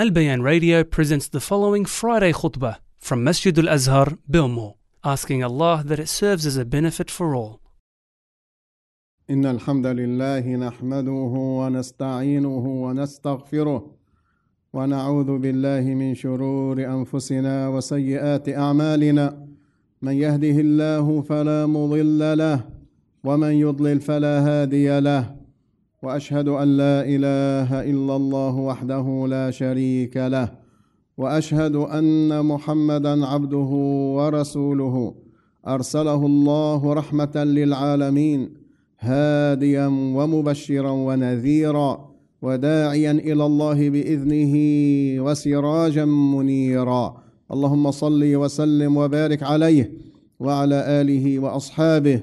Al Bayan Radio presents the following Friday khutbah from Masjid Al Azhar, Bilmo, asking Allah that it serves as a benefit for all. إن الحمد لله نحمده ونستعينه ونستغفره ونعوذ بالله من شرور أنفسنا وسيئات أعمالنا من يهده الله فلا مضل له ومن يضلل فلا هادي له وأشهد أن لا إله إلا الله وحده لا شريك له وأشهد أن محمدًا عبده ورسوله أرسله الله رحمة للعالمين هاديًا ومبشرًا ونذيرًا وداعيًا إلى الله بإذنه وسراجًا منيرًا اللهم صل وسلم وبارك عليه وعلى آله وأصحابه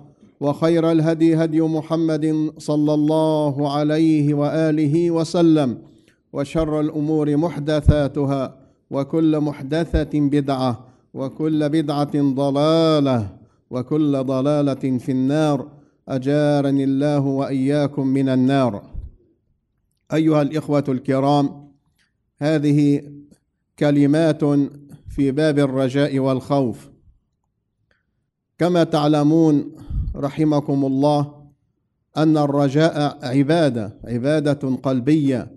وخير الهدي هدي محمد صلى الله عليه وآله وسلم وشر الأمور محدثاتها وكل محدثة بدعة وكل بدعة ضلالة وكل ضلالة في النار أجارني الله وإياكم من النار. أيها الإخوة الكرام، هذه كلمات في باب الرجاء والخوف. كما تعلمون رحمكم الله أن الرجاء عبادة قلبية،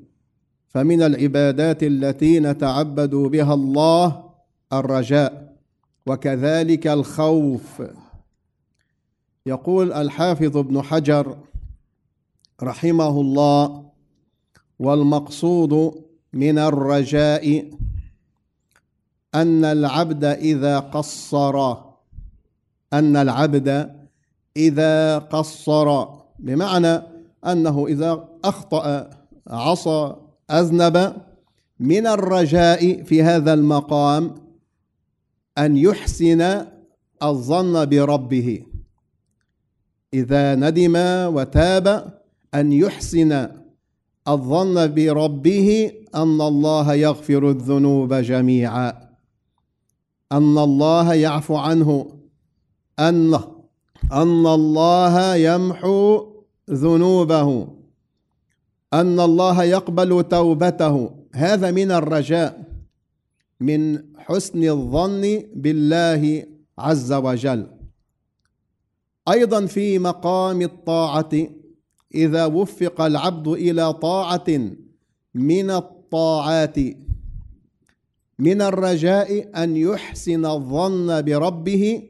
فمن العبادات التي نتعبد بها الله الرجاء، وكذلك الخوف. يقول الحافظ ابن حجر رحمه الله: والمقصود من الرجاء أن العبد إذا قصر، بمعنى أنه إذا أخطأ، عصى، أذنب، من الرجاء في هذا المقام أن يحسن الظن بربه. إذا ندم وتاب أن يحسن الظن بربه أن الله يغفر الذنوب جميعا، أن الله يعفو عنه، أن الله يمحو ذنوبه، أن الله يقبل توبته. هذا من الرجاء، من حسن الظن بالله عز وجل. أيضا في مقام الطاعة، إذا وفق العبد إلى طاعة من الطاعات، من الرجاء أن يحسن الظن بربه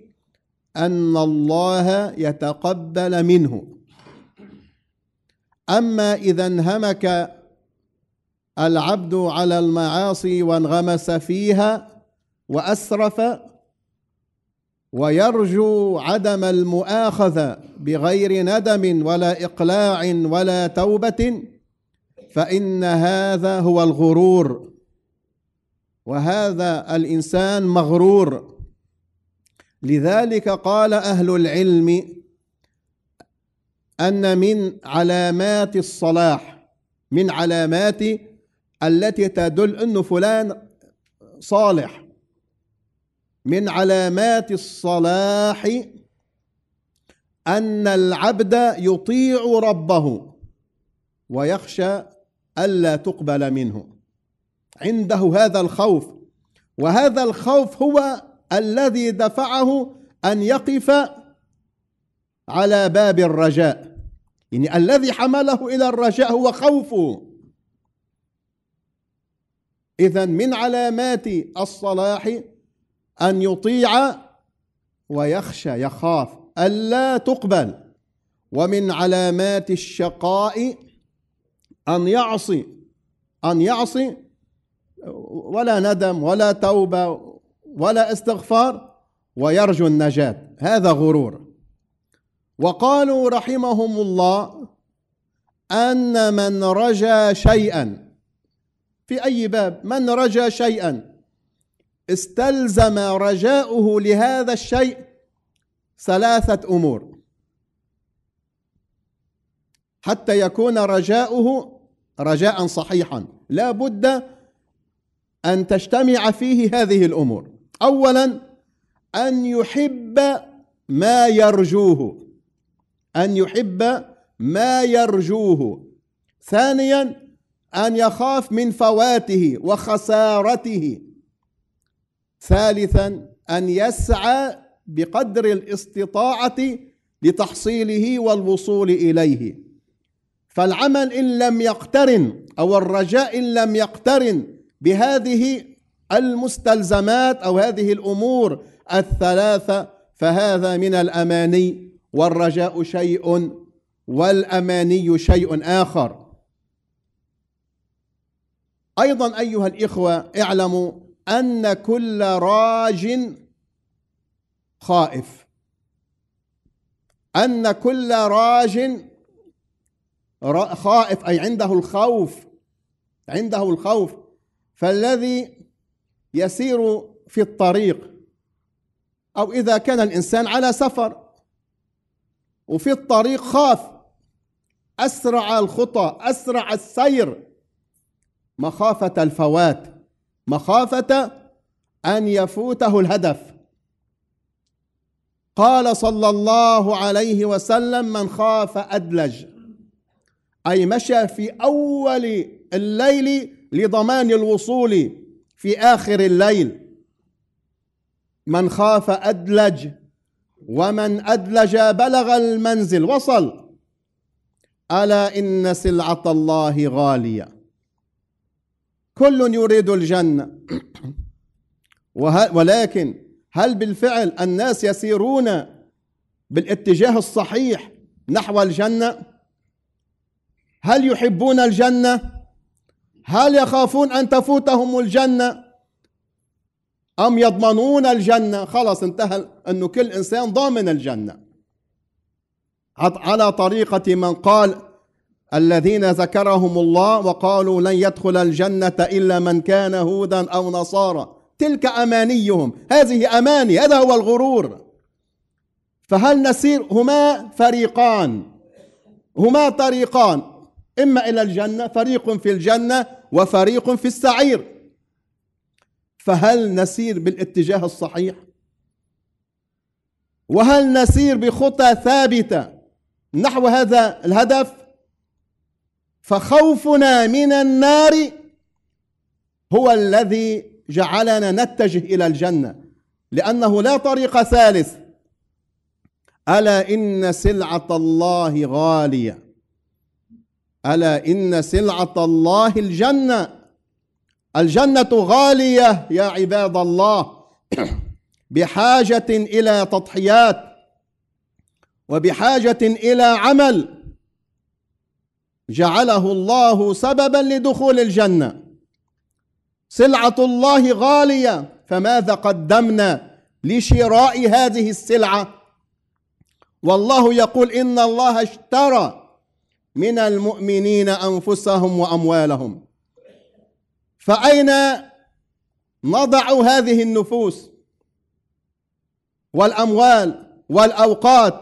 أن الله يتقبل منه. أما إذا انهمك العبد على المعاصي وانغمس فيها وأسرف ويرجو عدم المؤاخذة بغير ندم ولا إقلاع ولا توبة، فإن هذا هو الغرور، وهذا الإنسان مغرور. لذلك قال أهل العلم أن من علامات الصلاح، من علامات التي تدل أن فلان صالح، من علامات الصلاح أن العبد يطيع ربه ويخشى ألا تقبل منه، عنده هذا الخوف، وهذا الخوف هو الذي دفعه أن يقف على باب الرجاء. يعني الذي حمله إلى الرجاء هو خوفه، إذن من علامات الصلاح أن يطيع ويخشى يخاف ألا تقبل، ومن علامات الشقاء أن يعصي ولا ندم ولا توبة ولا استغفار ويرجو النجاة، هذا غرور. وقالوا رحمهم الله أن من رجا شيئا في أي باب، من رجا شيئا استلزم رجاؤه لهذا الشيء ثلاثة أمور حتى يكون رجاؤه رجاء صحيحا، لا بد أن تجتمع فيه هذه الأمور. أولا أن يحب ما يرجوه، أن يحب ما يرجوه. ثانيا أن يخاف من فواته وخسارته. ثالثا أن يسعى بقدر الاستطاعة لتحصيله والوصول إليه. فالعمل إن لم يقترن أو الرجاء إن لم يقترن بهذه المستلزمات أو هذه الأمور الثلاثة فهذا من الأماني، والرجاء شيء والأماني شيء آخر. أيضا أيها الإخوة اعلموا أن كل راج خائف، أن كل راج خائف أي عنده الخوف، عنده الخوف. فالذي يسير في الطريق أو إذا كان الإنسان على سفر وفي الطريق خاف، أسرع الخطى، أسرع السير، مخافة الفوات، مخافة أن يفوته الهدف. قال صلى الله عليه وسلم: من خاف أدلج، أي مشى في أول الليل لضمان الوصول في آخر الليل. من خاف أدلج، ومن أدلج بلغ المنزل، وصل. ألا إن سلعة الله غالية، كل يريد الجنة، ولكن هل بالفعل الناس يسيرون بالاتجاه الصحيح نحو الجنة؟ هل يحبون الجنة؟ هل يخافون أن تفوتهم الجنة؟ أم يضمنون الجنة؟ خلاص انتهى، أنه كل إنسان ضامن الجنة على طريقة من قال: الذين ذكرهم الله وقالوا لن يدخل الجنة إلا من كان هودا أو نصارى، تلك أمانيهم، هذه أماني، هذا هو الغرور. فهل نسير؟ هما فريقان، هما طريقان، إما إلى الجنة، فريق في الجنة وفريق في السعير. فهل نسير بالاتجاه الصحيح؟ وهل نسير بخطى ثابتة نحو هذا الهدف؟ فخوفنا من النار هو الذي جعلنا نتجه إلى الجنة، لأنه لا طريق ثالث. ألا إن سلعة الله غالية، ألا إن سلعة الله الجنة، الجنة غالية يا عباد الله، بحاجة إلى تضحيات وبحاجة إلى عمل جعله الله سببا لدخول الجنة. سلعة الله غالية، فماذا قدمنا لشراء هذه السلعة؟ والله يقول: إن الله اشترى من المؤمنين أنفسهم وأموالهم. فأين نضع هذه النفوس والأموال والأوقات؟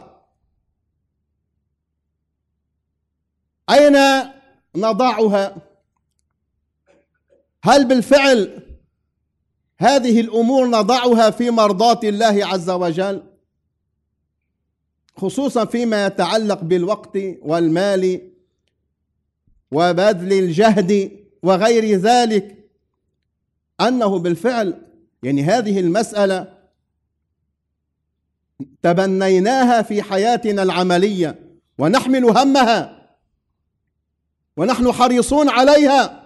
أين نضعها؟ هل بالفعل هذه الأمور نضعها في مرضاة الله عز وجل، خصوصا فيما يتعلق بالوقت والمال وبذل الجهد وغير ذلك؟ أنه بالفعل يعني هذه المسألة تبنيناها في حياتنا العملية ونحمل همها ونحن حريصون عليها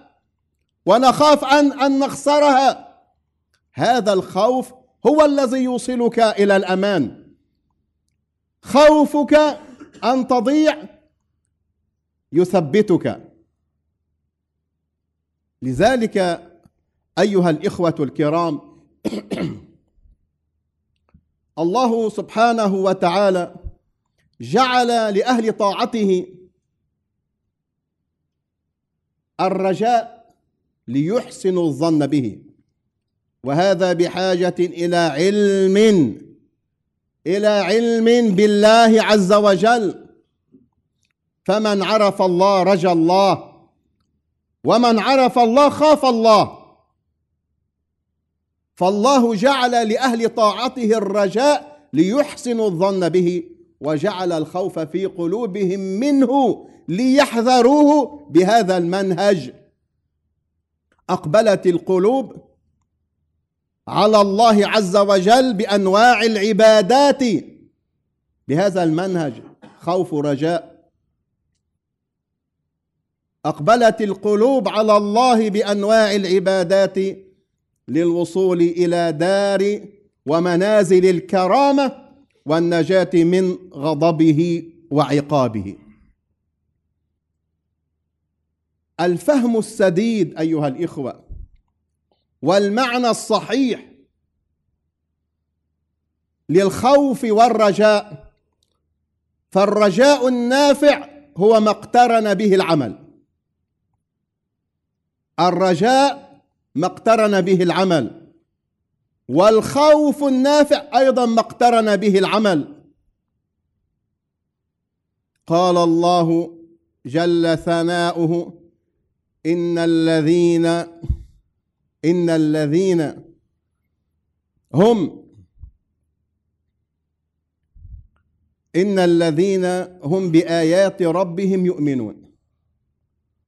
ونخاف أن نخسرها. هذا الخوف هو الذي يوصلك إلى الأمان. خوفك أن تضيع يثبتك. لذلك أيها الإخوة الكرام، الله سبحانه وتعالى جعل لأهل طاعته الرجاء ليحسنوا الظن به، وهذا بحاجة إلى علم بالله عز وجل. فمن عرف الله رجا الله، ومن عرف الله خاف الله. فالله جعل لأهل طاعته الرجاء ليحسنوا الظن به، وجعل الخوف في قلوبهم منه ليحذروه بهذا المنهج. أقبلت القلوب على الله عز وجل بأنواع العبادات بهذا المنهج، خوف رجاء. أقبلت القلوب على الله بأنواع العبادات للوصول إلى دار ومنازل الكرامة والنجاة من غضبه وعقابه. الفهم السديد أيها الإخوة والمعنى الصحيح للخوف والرجاء، فالرجاء النافع هو ما اقترن به العمل. الرجاء ما اقترن به العمل، والخوف النافع أيضا ما اقترن به العمل. قال الله جل ثناؤه: إن الذين هم بآيات ربهم يؤمنون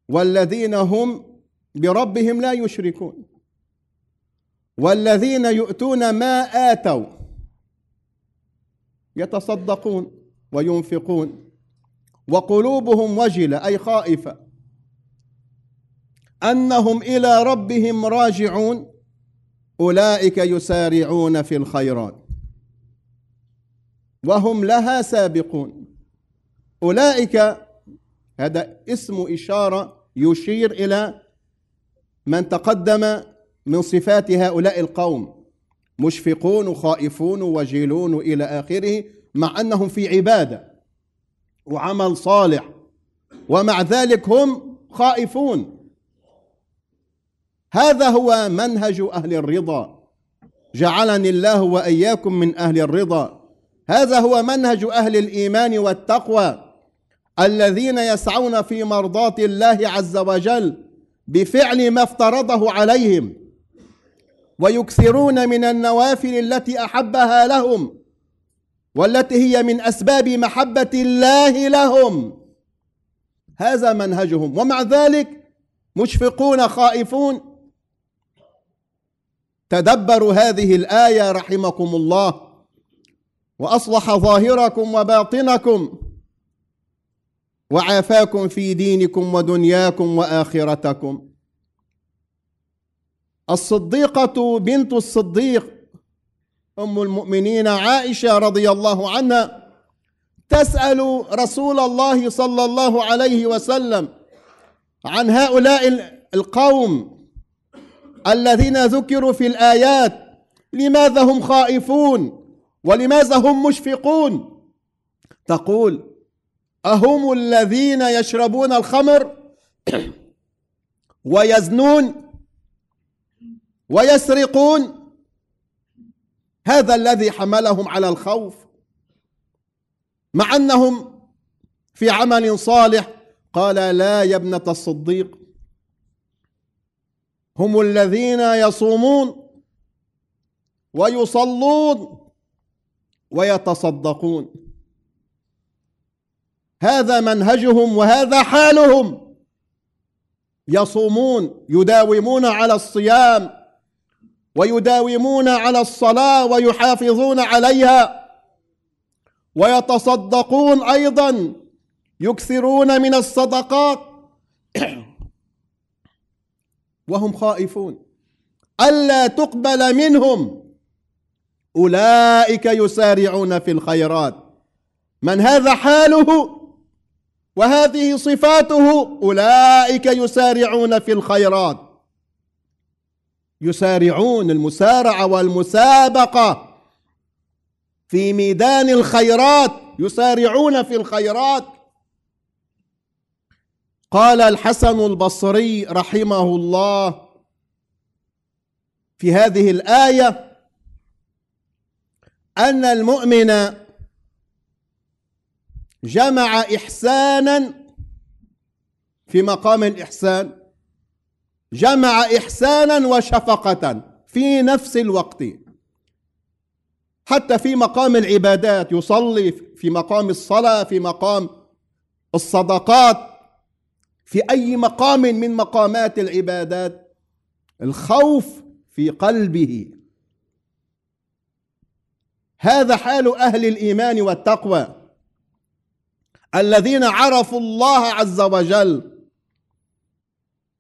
والذين هم بربهم لا يشركون والذين يؤتون ما آتوا يتصدقون وينفقون وقلوبهم وجلة أي خائفة أنهم إلى ربهم راجعون أولئك يسارعون في الخيرات وهم لها سابقون. أولئك هذا اسم إشارة يشير إلى من تقدم من صفات هؤلاء القوم، مشفقون وخائفون وجلون إلى آخره، مع أنهم في عبادة وعمل صالح ومع ذلك هم خائفون. هذا هو منهج أهل الرضا، جعلني الله وإياكم من أهل الرضا. هذا هو منهج أهل الإيمان والتقوى الذين يسعون في مرضاة الله عز وجل بفعل ما افترضه عليهم، ويكثرون من النوافل التي أحبها لهم والتي هي من أسباب محبة الله لهم. هذا منهجهم، ومع ذلك مشفقون خائفون. تدبروا هذه الآية رحمكم الله وأصلح ظاهركم وباطنكم وعافاكم في دينكم ودنياكم وآخرتكم. الصديقة بنت الصديق أم المؤمنين عائشة رضي الله عنها تسأل رسول الله صلى الله عليه وسلم عن هؤلاء القوم الذين ذكروا في الآيات، لماذا هم خائفون ولماذا هم مشفقون؟ تقول: أهم الذين يشربون الخمر ويزنون ويسرقون؟ هذا الذي حملهم على الخوف مع أنهم في عمل صالح. قال: لا يا ابنة الصديق، هم الذين يصومون ويصلون ويتصدقون. هذا منهجهم وهذا حالهم، يصومون يداومون على الصيام ويداومون على الصلاة ويحافظون عليها، ويتصدقون أيضا يكثرون من الصدقات وهم خائفون ألا تقبل منهم أولئك يسارعون في الخيرات. من هذا حاله وهذه صفاته. أولئك يسارعون في الخيرات، يسارعون، المسارعة والمسابقة في ميدان الخيرات، يسارعون في الخيرات. قال الحسن البصري رحمه الله في هذه الآية أن المؤمن جمع إحسانا في مقام الإحسان، جمع إحسانا وشفقة في نفس الوقت. حتى في مقام العبادات يصلي، في مقام الصلاة، في مقام الصدقات، في أي مقام من مقامات العبادات الخوف في قلبه. هذا حال أهل الإيمان والتقوى الذين عرفوا الله عز وجل.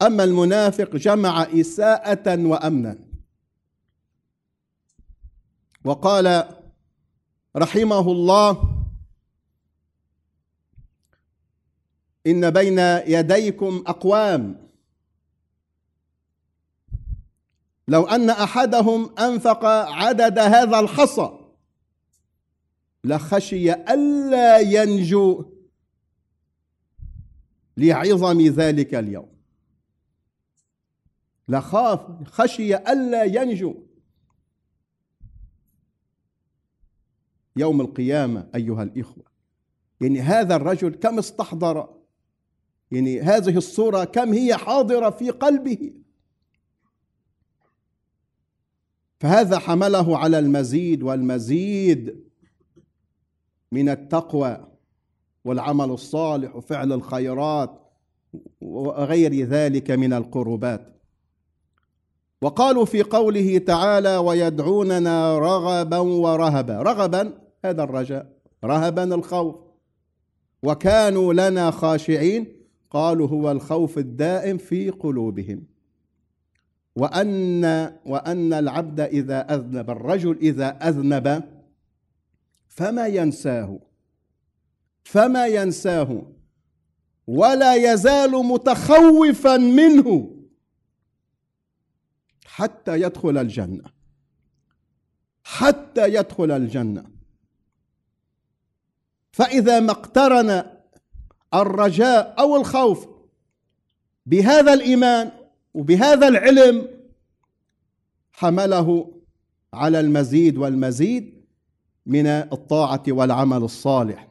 أما المنافق جمع إساءة وأمنا. وقال رحمه الله إن بين يديكم أقوام لو أن أحدهم أنفق عدد هذا الحصى لخشي ألا ينجو لعظم ذلك اليوم، لخاف، خشي ألا ينجو يوم القيامة أيها الإخوة. يعني هذا الرجل كم استحضر، يعني هذه الصورة كم هي حاضرة في قلبه، فهذا حمله على المزيد والمزيد من التقوى والعمل الصالح وفعل الخيرات وغير ذلك من القربات. وقالوا في قوله تعالى ويدعوننا رغبا ورهبا، رغبا هذا الرجاء، رهبا الخوف، وكانوا لنا خاشعين، قالوا هو الخوف الدائم في قلوبهم. وأن العبد إذا أذنب، الرجل إذا أذنب فما ينساه ولا يزال متخوفا منه حتى يدخل الجنة، حتى يدخل الجنة. فإذا ما اقترن الرجاء أو الخوف بهذا الإيمان وبهذا العلم حمله على المزيد والمزيد من الطاعة والعمل الصالح.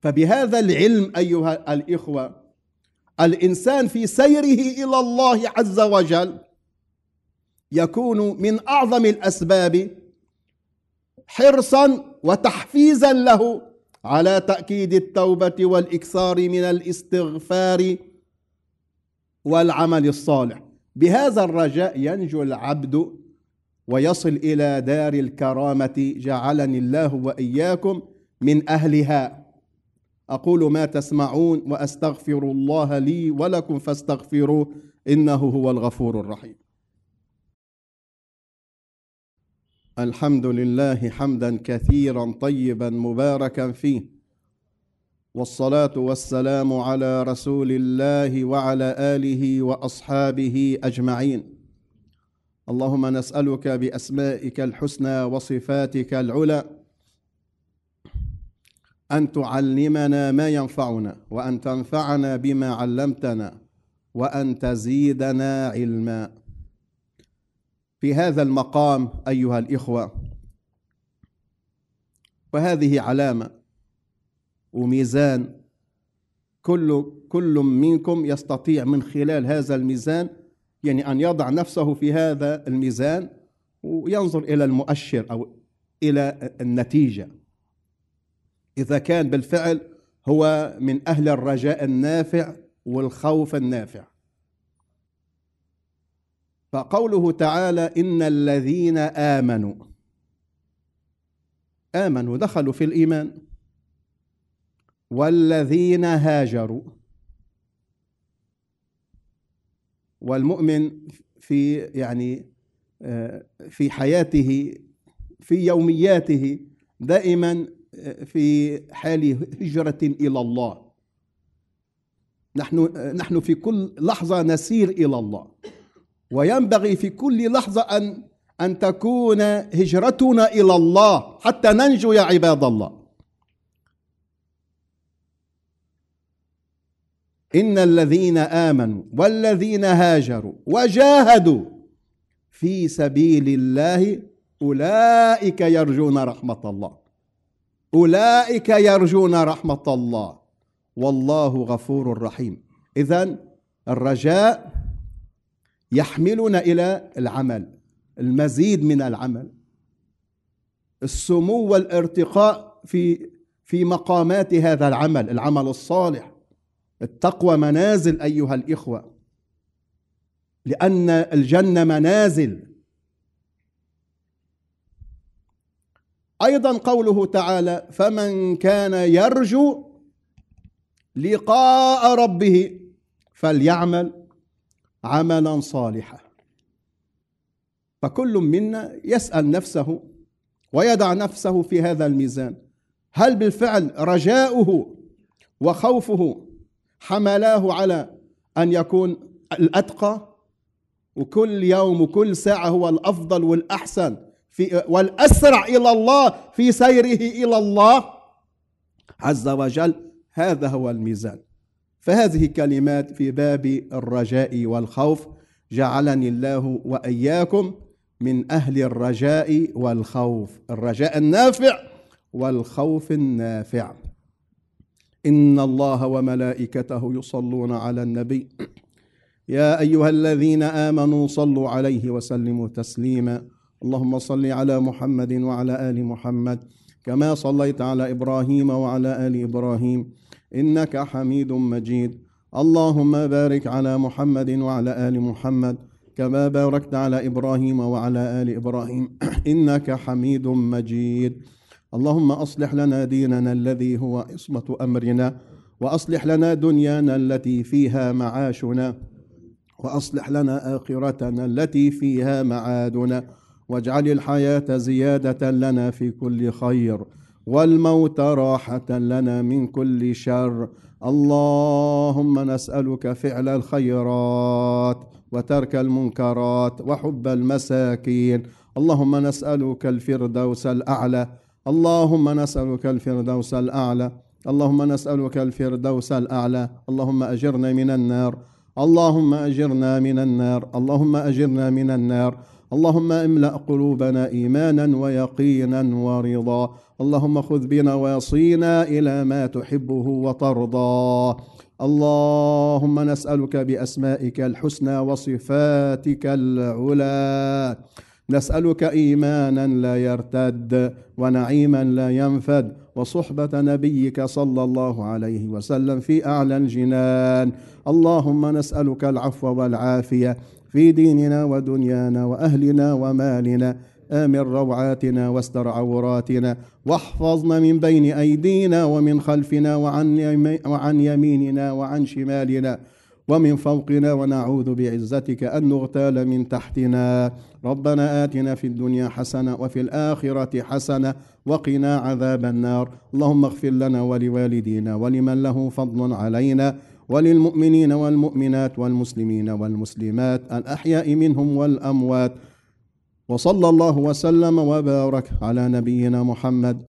فبهذا العلم أيها الإخوة الإنسان في سيره إلى الله عز وجل يكون من أعظم الأسباب حرصا وتحفيزا له على تأكيد التوبة والإكثار من الاستغفار والعمل الصالح. بهذا الرجاء ينجو العبد ويصل إلى دار الكرامة، جعلني الله وإياكم من أهلها. أقول ما تسمعون وأستغفر الله لي ولكم فاستغفروا إنه هو الغفور الرحيم. الحمد لله حمدا كثيرا طيبا مباركا فيه، والصلاة والسلام على رسول الله وعلى آله وأصحابه أجمعين. اللهم نسألك بأسمائك الحسنى وصفاتك العلى أن تعلمنا ما ينفعنا، وأن تنفعنا بما علمتنا، وأن تزيدنا علما. في هذا المقام أيها الإخوة، وهذه علامة وميزان، كل منكم يستطيع من خلال هذا الميزان يعني أن يضع نفسه في هذا الميزان وينظر إلى المؤشر أو إلى النتيجة، إذا كان بالفعل هو من أهل الرجاء النافع والخوف النافع. فقوله تعالى إن الذين آمنوا دخلوا في الإيمان، والذين هاجروا والمؤمن في يعني في حياته في يومياته دائما في حال هجرة إلى الله. نحن في كل لحظة نسير إلى الله، وينبغي في كل لحظة أن تكون هجرتنا إلى الله حتى ننجو يا عباد الله. إن الذين آمنوا والذين هاجروا وجاهدوا في سبيل الله أولئك يرجون رحمة الله، أولئك يرجون رحمة الله والله غفور رحيم. إذن الرجاء يحملنا إلى العمل، المزيد من العمل، السمو والارتقاء في مقامات هذا العمل، العمل الصالح، التقوى منازل أيها الإخوة، لأن الجنة منازل. أيضا قوله تعالى فمن كان يرجو لقاء ربه فليعمل عملا صالحا. فكل منا يسأل نفسه ويدع نفسه في هذا الميزان، هل بالفعل رجاؤه وخوفه حملاه على أن يكون الأتقى وكل يوم وكل ساعة هو الأفضل والأحسن والأسرع إلى الله في سيره إلى الله عز وجل؟ هذا هو الميزان. فهذه كلمات في باب الرجاء والخوف، جعلني الله وإياكم من أهل الرجاء والخوف، الرجاء النافع والخوف النافع. إن الله وملائكته يصلون على النبي يا أيها الذين آمنوا صلوا عليه وسلموا تسليما، اللهم صل على محمد وعلى آل محمد كما صليت على إبراهيم وعلى آل إبراهيم إنك حميد مجيد، اللهم بارك على محمد وعلى آل محمد كما باركت على إبراهيم وعلى آل إبراهيم إنك حميد مجيد، اللهم أصلح لنا ديننا الذي هو عصمة أمرنا، وأصلح لنا دنيانا التي فيها معاشنا، وأصلح لنا آخرتنا التي فيها معادنا، واجعل الحياة زيادة لنا في كل خير، والموت راحة لنا من كل شر، اللهم نسألك فعل الخيرات وترك المنكرات وحب المساكين، اللهم نسألك الفردوس الأعلى، اللهم نسألك الفردوس الأعلى، اللهم نسألك الفردوس الأعلى، اللهم أجرنا من النار، اللهم أجرنا من النار، اللهم أجرنا من النار، اللهم املأ قلوبنا إيمانا ويقينا ورضا، اللهم خذ بنا ويصينا إلى ما تحبه وترضى، اللهم نسألك بأسمائك الحسنى وصفاتك العلى، نسألك إيمانا لا يرتد ونعيما لا ينفد وصحبة نبيك صلى الله عليه وسلم في أعلى الجنان، اللهم نسألك العفو والعافية في ديننا ودنيانا وأهلنا ومالنا، آمن روعاتنا واستر عوراتنا، واحفظنا من بين أيدينا ومن خلفنا وعن يميننا وعن شمالنا ومن فوقنا، ونعوذ بعزتك أن نغتال من تحتنا، ربنا آتنا في الدنيا حسنة وفي الآخرة حسنة وقنا عذاب النار، اللهم اغفر لنا ولوالدينا ولمن له فضل علينا وللمؤمنين والمؤمنات والمسلمين والمسلمات الأحياء منهم والأموات، وصلى الله وسلم وبارك على نبينا محمد